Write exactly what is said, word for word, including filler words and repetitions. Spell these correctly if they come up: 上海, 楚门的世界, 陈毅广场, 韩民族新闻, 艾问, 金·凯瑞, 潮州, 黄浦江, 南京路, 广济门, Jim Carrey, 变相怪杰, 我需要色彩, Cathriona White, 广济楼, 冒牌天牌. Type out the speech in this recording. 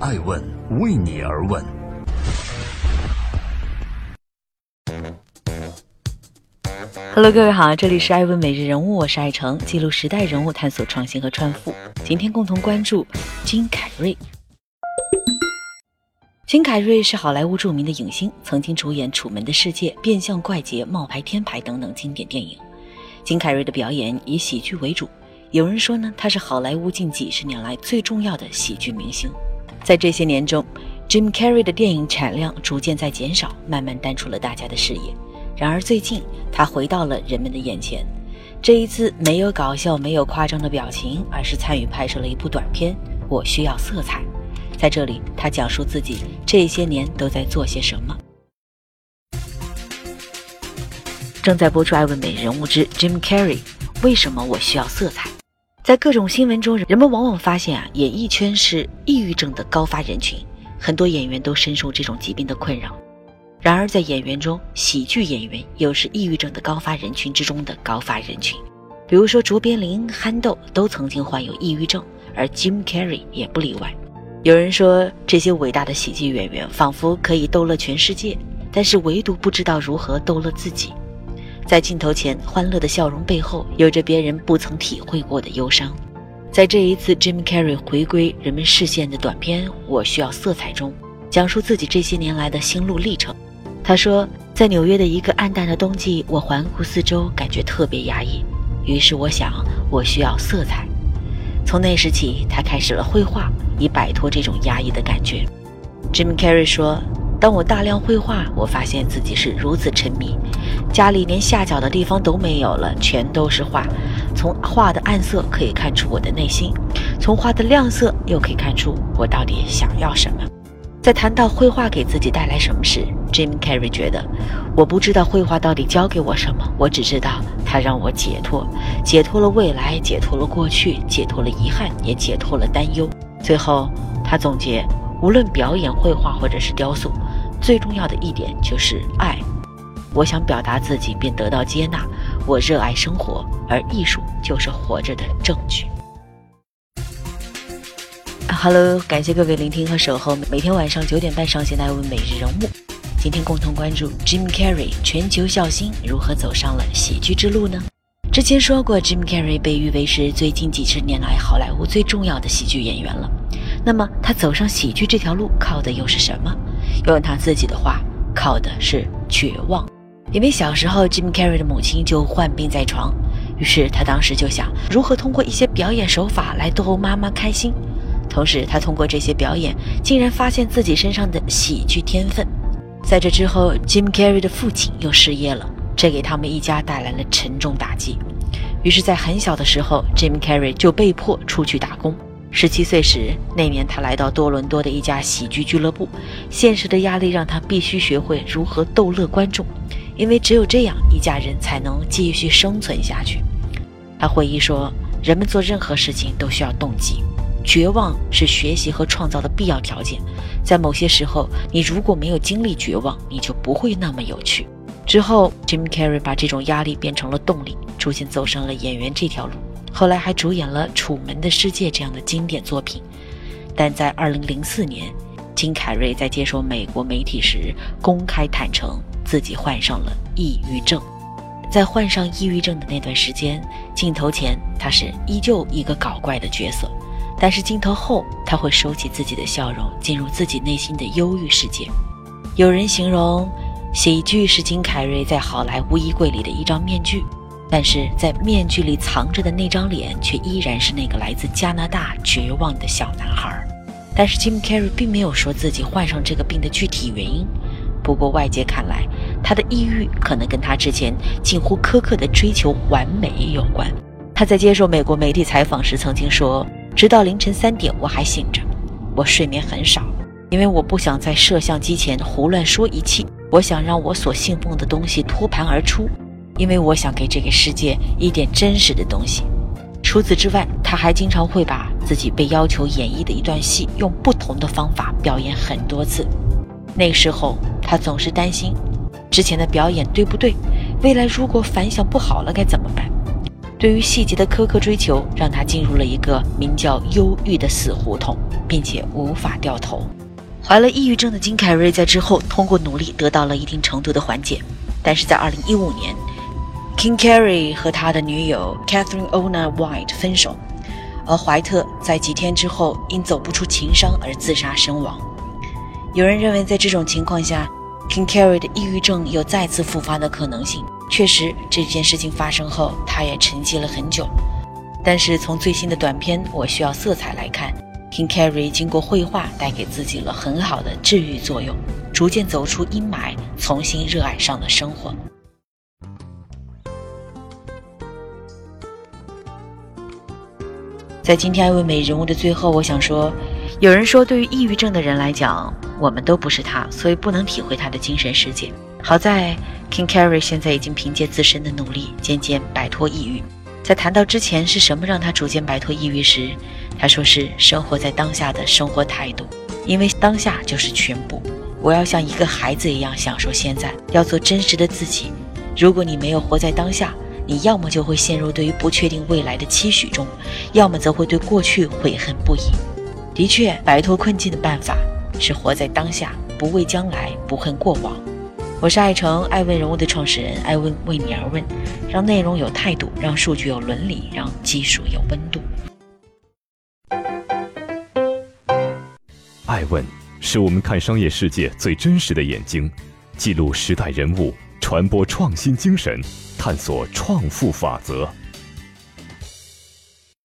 爱问为你而问。Hello， 各位好，这里是爱问每日人物，我是爱成，记录时代人物，探索创新和创富。今天共同关注金凯瑞。金凯瑞是好莱坞著名的影星，曾经主演《楚门的世界》《变相怪杰》《冒牌天牌》等等经典电影。金凯瑞的表演以喜剧为主，有人说呢，他是好莱坞近几十年来最重要的喜剧明星。在这些年中， Jim Carrey 的电影产量逐渐在减少，慢慢淡出了大家的视野。然而最近，他回到了人们的眼前。这一次没有搞笑，没有夸张的表情，而是参与拍摄了一部短片《我需要色彩》。在这里，他讲述自己这些年都在做些什么。正在播出《爱问美人物之 Jim Carrey 为什么我需要色彩》。在各种新闻中，人们往往发现啊，演艺圈是抑郁症的高发人群，很多演员都深受这种疾病的困扰。然而，在演员中，喜剧演员又是抑郁症的高发人群之中的高发人群。比如说，卓别林、憨豆都曾经患有抑郁症，而 Jim Carrey 也不例外。有人说，这些伟大的喜剧演员仿佛可以逗乐全世界，但是唯独不知道如何逗乐自己。在镜头前，欢乐的笑容背后，有着别人不曾体会过的忧伤。在这一次 Jim Carrey 回归人们视线的短片《我需要色彩》中，讲述自己这些年来的心路历程。他说，在纽约的一个暗淡的冬季，我环顾四周，感觉特别压抑，于是我想，我需要色彩。从那时起，他开始了绘画，以摆脱这种压抑的感觉。 Jim Carrey 说，当我大量绘画，我发现自己是如此沉迷，家里连下脚的地方都没有了，全都是画。从画的暗色可以看出我的内心，从画的亮色又可以看出我到底想要什么。在谈到绘画给自己带来什么时， Jim Carrey 觉得，我不知道绘画到底教给我什么，我只知道它让我解脱，解脱了未来，解脱了过去，解脱了遗憾，也解脱了担忧。最后他总结，无论表演、绘画或者是雕塑，最重要的一点就是爱。我想表达自己并得到接纳，我热爱生活，而艺术就是活着的证据。Hello， 感谢各位聆听和守候，每天晚上九点半上线的爱问每日人物。今天共同关注 Jim Carrey 全球笑星如何走上了喜剧之路呢？之前说过， Jim Carrey 被誉为是最近几十年来好莱坞最重要的喜剧演员了。那么他走上喜剧这条路靠的又是什么？用他自己的话，靠的是绝望。因为小时候 Jim Carrey 的母亲就患病在床，于是他当时就想如何通过一些表演手法来逗妈妈开心。同时他通过这些表演竟然发现自己身上的喜剧天分。在这之后， Jim Carrey 的父亲又失业了，这给他们一家带来了沉重打击。于是在很小的时候， Jim Carrey 就被迫出去打工。十七岁时，那年他来到多伦多的一家喜剧俱乐部，现实的压力让他必须学会如何逗乐观众，因为只有这样，一家人才能继续生存下去。他回忆说，人们做任何事情都需要动机，绝望是学习和创造的必要条件。在某些时候，你如果没有经历绝望，你就不会那么有趣。之后 Jim Carrey 把这种压力变成了动力，逐渐走上了演员这条路，后来还主演了《楚门的世界》这样的经典作品。但在二零零四年，金凯瑞在接受美国媒体时公开坦诚自己患上了抑郁症。在患上抑郁症的那段时间，镜头前他是依旧一个搞怪的角色，但是镜头后，他会收起自己的笑容，进入自己内心的忧郁世界。有人形容，喜剧是金凯瑞在好莱坞衣柜里的一张面具，但是在面具里藏着的那张脸，却依然是那个来自加拿大绝望的小男孩。但是 Jim Carrey 并没有说自己患上这个病的具体原因，不过外界看来，他的抑郁可能跟他之前近乎苛刻的追求完美有关。他在接受美国媒体采访时曾经说，直到凌晨三点我还醒着，我睡眠很少，因为我不想在摄像机前胡乱说一气，我想让我所信奉的东西脱盘而出，因为我想给这个世界一点真实的东西。除此之外，他还经常会把自己被要求演绎的一段戏用不同的方法表演很多次。那时候他总是担心之前的表演对不对，未来如果反响不好了该怎么办。对于细节的苛刻追求，让他进入了一个名叫忧郁的死胡同，并且无法掉头。怀了抑郁症的金凯瑞在之后通过努力得到了一定程度的缓解，但是在二零一五年 Jim Carrey 和他的女友 Cathriona White 分手，而怀特在几天之后因走不出情伤而自杀身亡。有人认为在这种情况下 Jim Carrey 的抑郁症有再次复发的可能性，确实这件事情发生后他也沉寂了很久，但是从最新的短片《我需要色彩》来看， Jim Carrey 经过绘画带给自己了很好的治愈作用，逐渐走出阴霾，重新热爱上了生活。在今天爱问美人物的最后，我想说，有人说对于抑郁症的人来讲，我们都不是他，所以不能体会他的精神世界。好在 Jim Carrey 现在已经凭借自身的努力渐渐摆脱抑郁。在谈到之前是什么让他逐渐摆脱抑郁时，他说是生活在当下的生活态度，因为当下就是全部。我要像一个孩子一样享受现在，要做真实的自己。如果你没有活在当下，你要么就会陷入对于不确定未来的期许中，要么则会对过去悔恨不已。的确，摆脱困境的办法是活在当下，不畏将来，不恨过往。我是爱成，爱问人物的创始人，爱问为你而问，让内容有态度，让数据有伦理，让技术有温度。爱问是我们看商业世界最真实的眼睛，记录时代人物，传播创新精神，探索创富法则。